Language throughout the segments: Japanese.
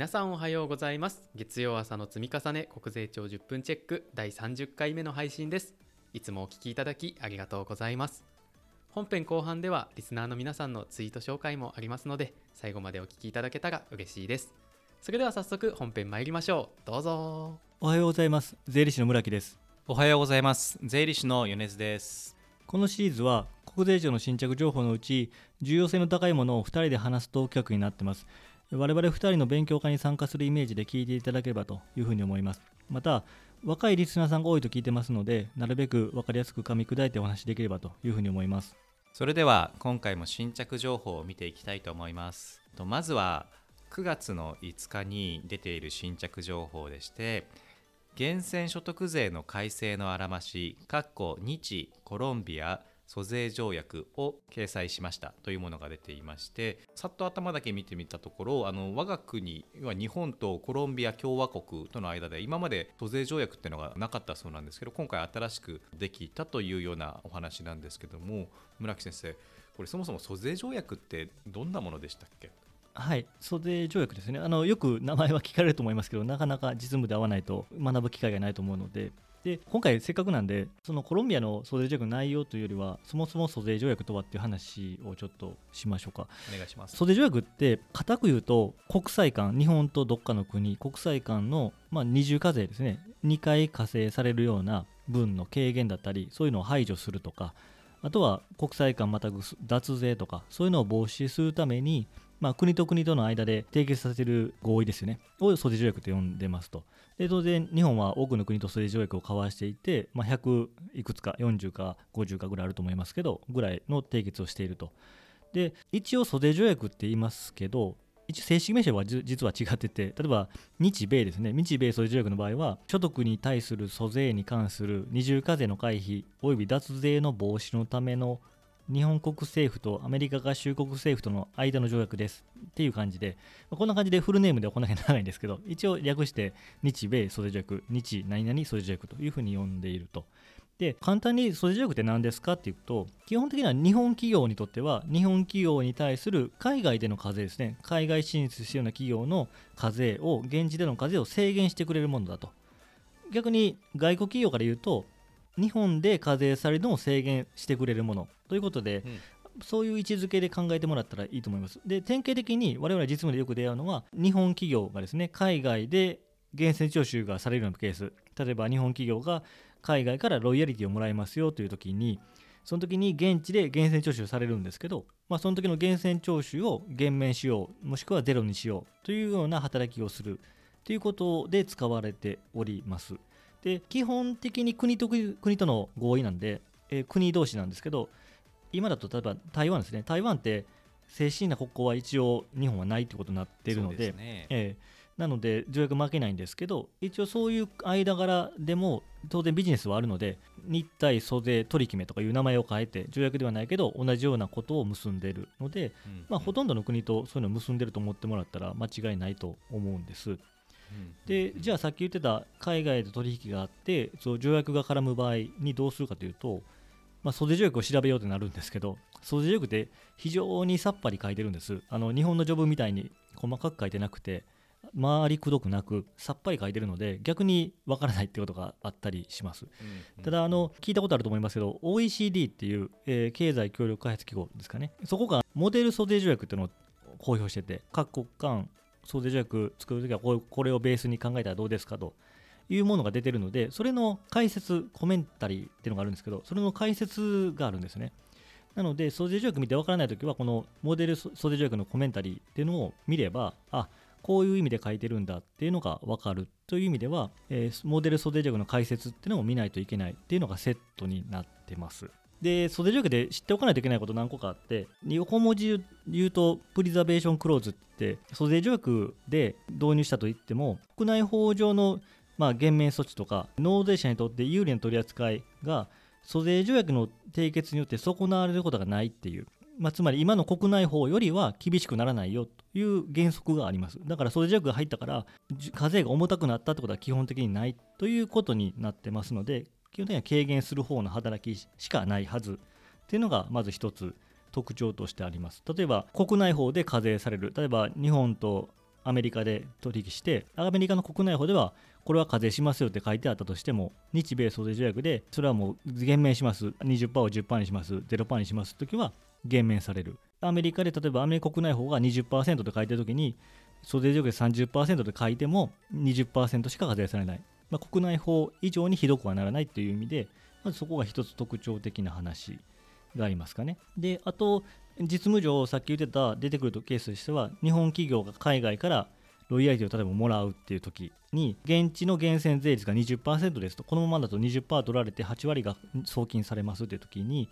皆さんおはようございます。月曜朝の積み重ね国税庁10分チェック第30回目の配信です。いつもお聞きいただきありがとうございます。本編後半ではリスナーの皆さんのツイート紹介もありますので、最後までお聞きいただけたら嬉しいです。それでは早速本編参りましょう。どうぞ。おはようございます。税理士の村木です。おはようございます。税理士の米津です。このシリーズは国税庁の新着情報のうち重要性の高いものを2人で話すトーク企画になっています。我々2人の勉強会に参加するイメージで聞いていただければというふうに思います。また若いリスナーさんが多いと聞いてますので、なるべく分かりやすく噛み砕いてお話しできればというふうに思います。それでは今回も新着情報を見ていきたいと思います。まずは9月の5日に出ている新着情報でして、源泉所得税の改正のあらまし日コロンビア租税条約を掲載しましたというものが出ていまして、さっと頭だけ見てみたところ、我が国は日本とコロンビア共和国との間で今まで租税条約っていうのがなかったそうなんですけど、今回新しくできたというようなお話なんですけども、村木先生、これそもそも租税条約ってどんなものでしたっけ？はい、租税条約ですね。よく名前は聞かれると思いますけど、なかなか実務で合わないと学ぶ機会がないと思うので、今回せっかくなんで、そのコロンビアの租税条約の内容というよりは、そもそも租税条約とはっていう話をちょっとしましょうか。お願いします。租税条約って固く言うと国際間、日本とどっかの国、国際間の、二重課税ですね、2回課税されるような分の軽減だったり、そういうのを排除するとか、あとは国際間またぐ脱税とか、そういうのを防止するために、国と国との間で締結させる合意ですよねを租税条約と呼んでますと。で、当然日本は多くの国と租税条約を交わしていて、100いくつか40か50かぐらいあると思いますけどぐらいの締結をしていると。で、一応租税条約って言いますけど、一応正式名称は実は違ってて、例えば日米ですね、日米租税条約の場合は所得に対する租税に関する二重課税の回避および脱税の防止のための日本国政府とアメリカ合衆国政府との間の条約ですっていう感じで、こんな感じでフルネームではこんなに長いんですけど、一応略して日米租税条約、日何々租税条約というふうに呼んでいると。で、簡単に租税条約って何ですかっていうと、基本的には日本企業にとっては日本企業に対する海外での課税ですね、海外進出しているような企業の課税を、現地での課税を制限してくれるものだと。逆に外国企業から言うと、日本で課税されるのを制限してくれるものということで、そういう位置づけで考えてもらったらいいと思います。で、典型的に我々実務でよく出会うのは、日本企業がですね、海外で源泉徴収がされるようなケース、例えば日本企業が海外からロイヤリティをもらいますよという時に、その時に現地で源泉徴収されるんですけど、その時の源泉徴収を減免しよう、もしくはゼロにしようというような働きをするということで使われております。で、基本的に国との合意なんで、国同士なんですけど、今だと例えば台湾ですね、台湾って正式な国交は一応日本はないということになっているの で、ねなので条約負けないんですけど、一応そういう間柄でも当然ビジネスはあるので、日台租税取り決めとかいう名前を変えて、条約ではないけど同じようなことを結んでいるので、ほとんどの国とそういうのを結んでいると思ってもらったら間違いないと思うんです。で、じゃあさっき言ってた海外で取引があって条約が絡む場合にどうするかというと、租税条約を調べようとなるんですけど、租税条約って非常にさっぱり書いてるんです。日本の条文みたいに細かく書いてなくて、回りくどくなくさっぱり書いてるので、逆にわからないってことがあったりします。ただ聞いたことあると思いますけど、 OECD っていう、経済協力開発機構ですかね、そこがモデル租税条約っていうのを公表してて、各国間租税条約作るときはこれをベースに考えたらどうですかというものが出てるので、それの解説コメンタリーっていうのがあるんですけど、それの解説があるんですね。なので租税条約見てわからないときは、このモデル租税条約のコメンタリーっていうのを見れば、こういう意味で書いてるんだっていうのがわかるという意味では、モデル租税条約の解説っていうのを見ないといけないっていうのがセットになってます。で、租税条約で知っておかないといけないこと何個かあって、横文字で言うとプリザベーションクローズって、租税条約で導入したといっても国内法上の減免措置とか納税者にとって有利な取り扱いが租税条約の締結によって損なわれることがないっていう、つまり今の国内法よりは厳しくならないよという原則があります。だから租税条約が入ったから課税が重たくなったってことは基本的にないということになってますので、基本的には軽減する方の働きしかないはずっていうのがまず一つ特徴としてあります。例えば国内法で課税される、例えば日本とアメリカで取引して、アメリカの国内法ではこれは課税しますよって書いてあったとしても、日米租税条約でそれはもう減免します、 20% を 10% にします、 0% にしますときは減免される。アメリカで例えばアメリカ国内法が 20% と書いてるときに、租税条約で 30% と書いても 20% しか課税されない、国内法以上にひどくはならないという意味で、まずそこが一つ特徴的な話がありますかね。で、あと実務上さっき言ってた出てくるケースとしては、日本企業が海外からロイヤリティを例えばもらうっていう時に、現地の源泉税率が 20% ですと、このままだと 20% 取られて8割が送金されますっていう時に、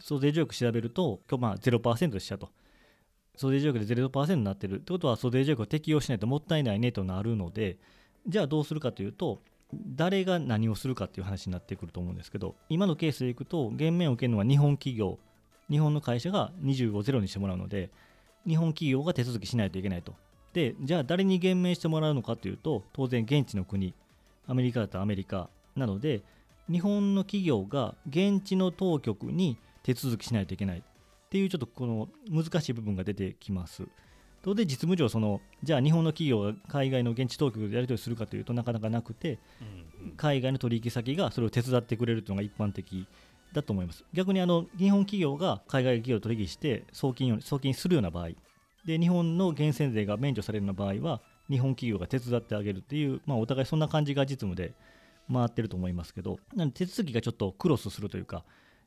租税条約調べると今日 0% でしたと、租税条約で 0% になってるってことは、租税条約を適用しないともったいないねとなるので、じゃあどうするかというと、誰が何をするかっていう話になってくると思うんですけど、今のケースでいくと減免を受けるのは日本企業、日本の会社が20をゼロにしてもらうので、日本企業が手続きしないといけないと。で、じゃあ誰に減免してもらうのかというと、当然現地の国、アメリカだったらアメリカなので、日本の企業が現地の当局に手続きしないといけないっていう、ちょっとこの難しい部分が出てきます。それで実務上、そのじゃあ日本の企業が海外の現地当局でやり取りするかというと、なかなかなくて、海外の取引先がそれを手伝ってくれるというのが一般的だと思います。逆に日本企業が海外企業と取引して送金するような場合で、日本の源泉税が免除されるような場合は日本企業が手伝ってあげるっていう、お互いそんな感じが実務で回ってると思いますけど、なので手続きがちょっとクロスするというか、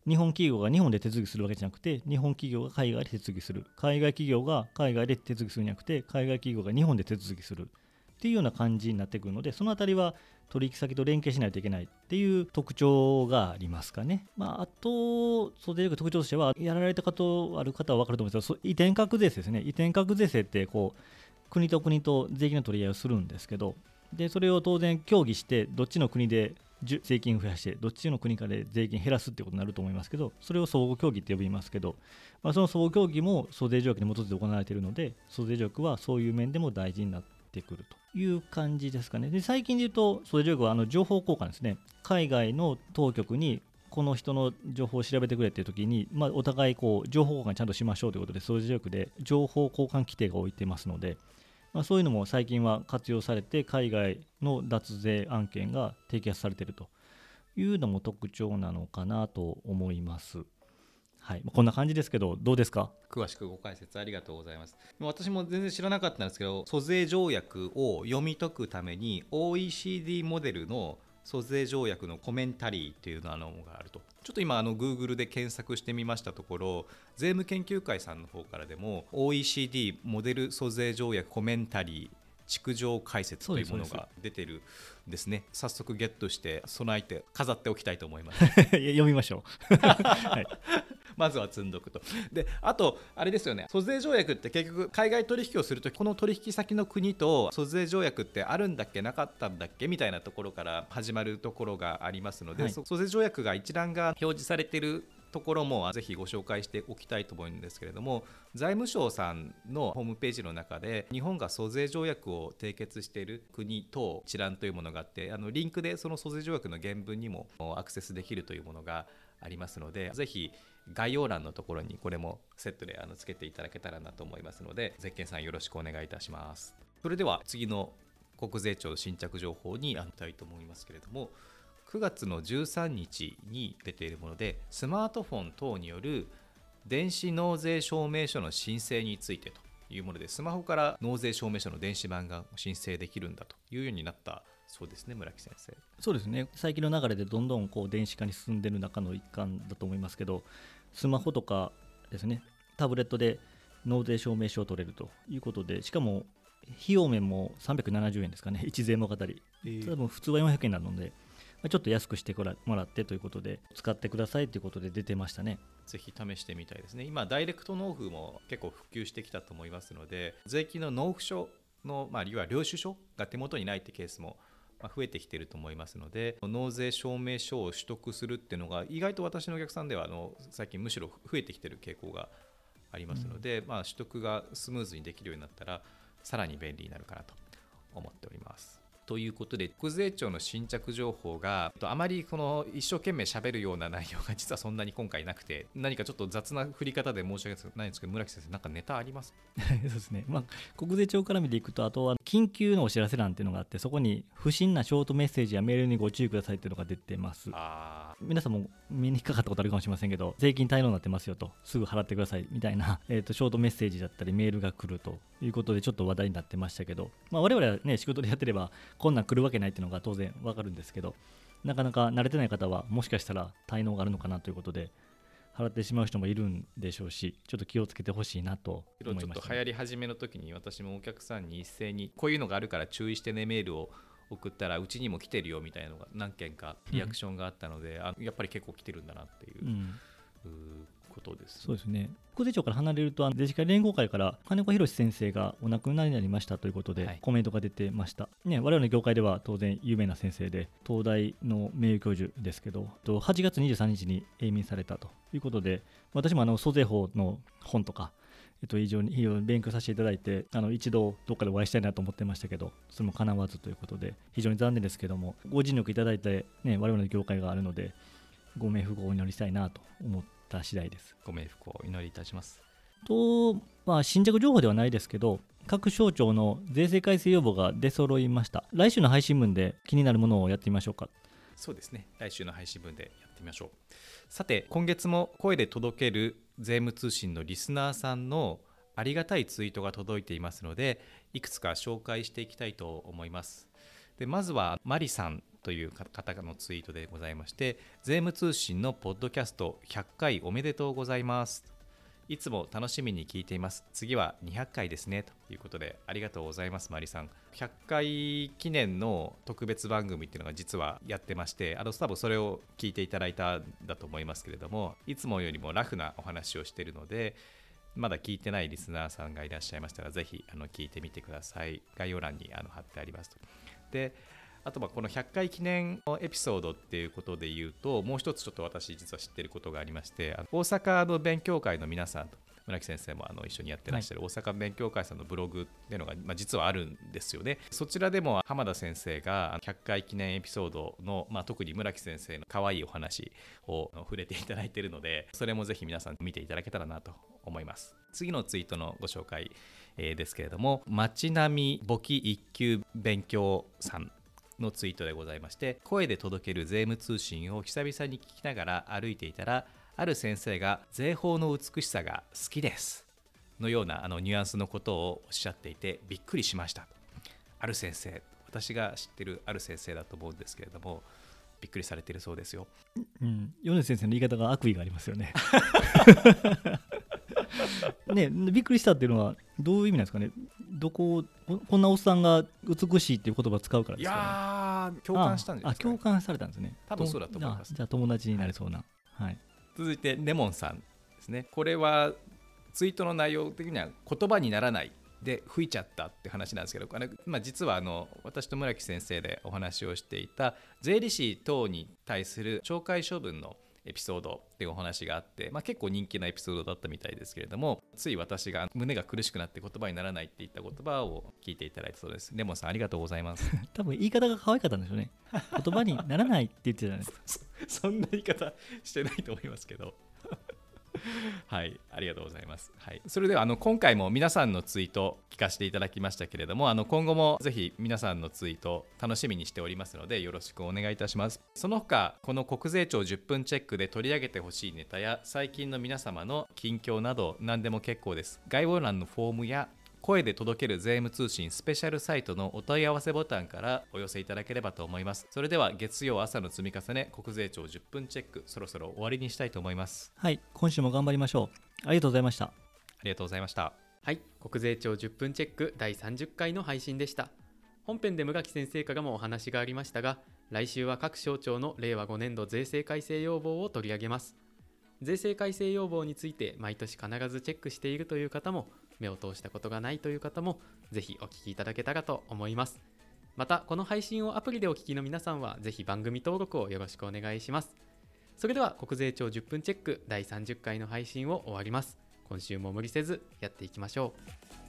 日本企業が日本で手続きするわけじゃなくて、日本企業が海外で手続きする、海外企業が海外で手続きするんじゃなくて、海外企業が日本で手続きするっていうような感じになってくるので、そのあたりは取引先と連携しないといけないっていう特徴がありますかね。あと租税条約特徴としては、やられたことある方は分かると思うんですけど、移転確税制ですね。移転確税制って国と国と税金の取り合いをするんですけど、でそれを当然協議して、どっちの国で税金を増やして、どっちの国かで税金減らすってことになると思いますけど、それを相互協議って呼びますけど、その相互協議も租税条約に基づいて行われているので、租税条約はそういう面でも大事になってくるという感じですかね。で、最近で言うと租税条約は情報交換ですね。海外の当局にこの人の情報を調べてくれっていう時に、お互い情報交換ちゃんとしましょうということで、租税条約で情報交換規定が置いてますので、そういうのも最近は活用されて、海外の脱税案件が摘発されているというのも特徴なのかなと思います。こんな感じですけど、どうですか？詳しくご解説ありがとうございます。私も全然知らなかったんですけど、租税条約を読み解くために OECD モデルの租税条約のコメンタリーというのがあると。ちょっと今Google で検索してみましたところ、税務研究会さんの方からでも OECD モデル租税条約コメンタリー逐条解説というものが出てるんですね。早速ゲットして備えて飾っておきたいと思います読みましょうまずは積んどくと。で、あとあれですよね、租税条約って結局海外取引をするとき、この取引先の国と租税条約ってあるんだっけなかったんだっけみたいなところから始まるところがありますので、租税条約が一覧が表示されているところもぜひご紹介しておきたいと思うんですけれども、財務省さんのホームページの中で日本が租税条約を締結している国等一覧というものがあって、リンクでその租税条約の原文にもアクセスできるというものがありますので、ぜひ概要欄のところにこれもセットでつけていただけたらなと思いますので、ゼッケンさんよろしくお願いいたします。それでは次の国税庁新着情報に行きたいと思いますけれども、9月の13日に出ているもので、スマートフォン等による電子納税証明書の申請についてというもので、スマホから納税証明書の電子版が申請できるんだというようになったそうですね。村木先生、そうですね、最近の流れでどんどん電子化に進んでいる中の一環だと思いますけど、スマホとかですね、タブレットで納税証明書を取れるということで、しかも費用面も370円ですかね、1税目あたり、多分普通は400円なので、ちょっと安くしてもらってということで、使ってくださいということで出てましたね。ぜひ試してみたいですね。今ダイレクト納付も結構普及してきたと思いますので、税金の納付書の、いわゆる領収書が手元にないってケースも増えてきていると思いますので、納税証明書を取得するっていうのが、意外と私のお客さんでは最近むしろ増えてきている傾向がありますので、取得がスムーズにできるようになったらさらに便利になるかなと思っております。ということで、国税庁の新着情報があまりこの一生懸命喋るような内容が実はそんなに今回なくて、何かちょっと雑な振り方で申し訳ないんですけど、村木先生なんかネタありますそうですね、国税庁絡みでいくと、あとは緊急のお知らせ欄っていうのがあって、そこに不審なショートメッセージやメールにご注意くださいっていうのが出てます。皆さんも目に引っかかったことあるかもしれませんけど、税金滞納になってますよと、すぐ払ってくださいみたいな、ショートメッセージだったりメールが来るということでちょっと話題になってましたけど、我々はね、仕事でやってればこんなん来るわけないっていうのが当然わかるんですけど、なかなか慣れてない方はもしかしたら滞納があるのかなということで払ってしまう人もいるんでしょうし、ちょっと気をつけてほしいなと思いましたね。ちょっと流行り始めの時に私もお客さんに一斉にこういうのがあるから注意してねメールを送ったら、うちにも来てるよみたいなのが何件かリアクションがあったので、やっぱり結構来てるんだなっていう、ことですね。そうですね。国税庁から離れると、税士会連合会から金子博先生がお亡くなりになりましたということで、コメントが出てました、我々の業界では当然有名な先生で東大の名誉教授ですけど、8月23日に永眠されたということで、私も租税法の本とか非常に勉強させていただいて、一度どっかでお会いしたいなと思ってましたけど、それもかなわずということで非常に残念ですけども、ご尽力いただいて、我々の業界があるのでご冥福をお祈りしたいなと思った次第です。ご冥福をお祈りいたしますと、新着情報ではないですけど、各省庁の税制改正要望が出揃いました。来週の配信分で気になるものをやってみましょうか。そうですね、来週の配信分でやってみましょう。さて、今月も声で届ける税務通信のリスナーさんのありがたいツイートが届いていますので、いくつか紹介していきたいと思います。でまずはマリさんという方のツイートでございまして、税務通信のポッドキャスト100回おめでとうございます、いつも楽しみに聞いています、次は200回ですねということで、ありがとうございますマリさん。100回記念の特別番組っていうのが実はやってまして、多分それを聞いていただいたんだと思いますけれども、いつもよりもラフなお話をしているので、まだ聞いてないリスナーさんがいらっしゃいましたら、ぜひ聞いてみてください。概要欄に貼ってありますと。であとこの100回記念のエピソードっていうことで言うと、もう一つちょっと私実は知ってることがありまして、大阪の勉強会の皆さんと村木先生も一緒にやってらっしゃる大阪勉強会さんのブログっていうのが実はあるんですよね。そちらでも浜田先生が100回記念エピソードの、特に村木先生の可愛いお話を触れていただいているので、それもぜひ皆さん見ていただけたらなと思います。次のツイートのご紹介ですけれども、町並み簿記一級勉強さんのツイートでございまして、声で届ける税務通信を久々に聞きながら歩いていたら、ある先生が税法の美しさが好きですのようなニュアンスのことをおっしゃっていてびっくりしました。ある先生、私が知ってるある先生だと思うんですけれども、びっくりされてるそうですよ、米津先生の言い方が悪意がありますよねね、びっくりしたっていうのはどういう意味なんですかね。どここんなおっさんが美しいっていう言葉を使うからですかね。いや共感したんじゃないですか、ね、共感されたんですね。多分そうだと思います。じゃあ友達になりそうな、はい、続いてレモンさんですね。これはツイートの内容的には言葉にならないで吹いちゃったって話なんですけど、実は私と村木先生でお話をしていた税理士等に対する懲戒処分のエピソードっていうお話があって、結構人気なエピソードだったみたいですけれども、つい私が胸が苦しくなって言葉にならないって言った言葉を聞いていただいたそうです。レモンさんありがとうございます多分言い方が可愛かったんでしょうね言葉にならないって言ってたじゃないですかそんな言い方してないと思いますけどはい、ありがとうございます、それでは今回も皆さんのツイート聞かせていただきましたけれども、今後もぜひ皆さんのツイート楽しみにしておりますので、よろしくお願いいたします。その他、この国税庁10分チェックで取り上げてほしいネタや最近の皆様の近況など何でも結構です。概要欄のフォームや声で届ける税務通信スペシャルサイトのお問い合わせボタンからお寄せいただければと思います。それでは月曜朝の積み重ね、国税庁10分チェック、そろそろ終わりにしたいと思います。はい、今週も頑張りましょう。ありがとうございました。ありがとうございました。はい、国税庁10分チェック第30回の配信でした。本編で村木先生からもお話がありましたが、来週は各省庁の令和5年度税制改正要望を取り上げます。税制改正要望について毎年必ずチェックしているという方も、目を通したことがないという方もぜひお聞きいただけたらと思います。またこの配信をアプリでお聞きの皆さんはぜひ番組登録をよろしくお願いします。それでは国税庁10分チェック第30回の配信を終わります。今週も無理せずやっていきましょう。